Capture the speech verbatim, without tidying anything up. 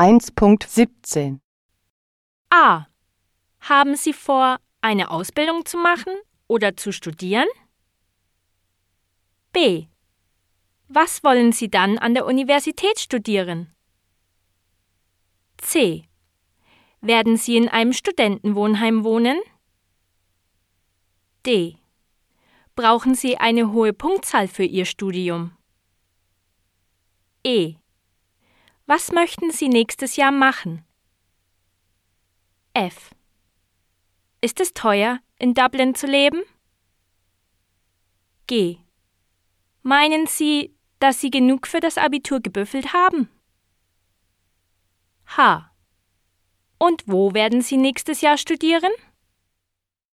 eins Punkt siebzehn A. Haben Sie vor, eine Ausbildung zu machen oder zu studieren? B. Was wollen Sie dann an der Universität studieren? C. Werden Sie in einem Studentenwohnheim wohnen? D. Brauchen Sie eine hohe Punktzahl für Ihr Studium? E. Was möchten Sie nächstes Jahr machen? F. Ist es teuer, in Dublin zu leben? G. Meinen Sie, dass Sie genug für das Abitur gebüffelt haben? H. Und wo werden Sie nächstes Jahr studieren?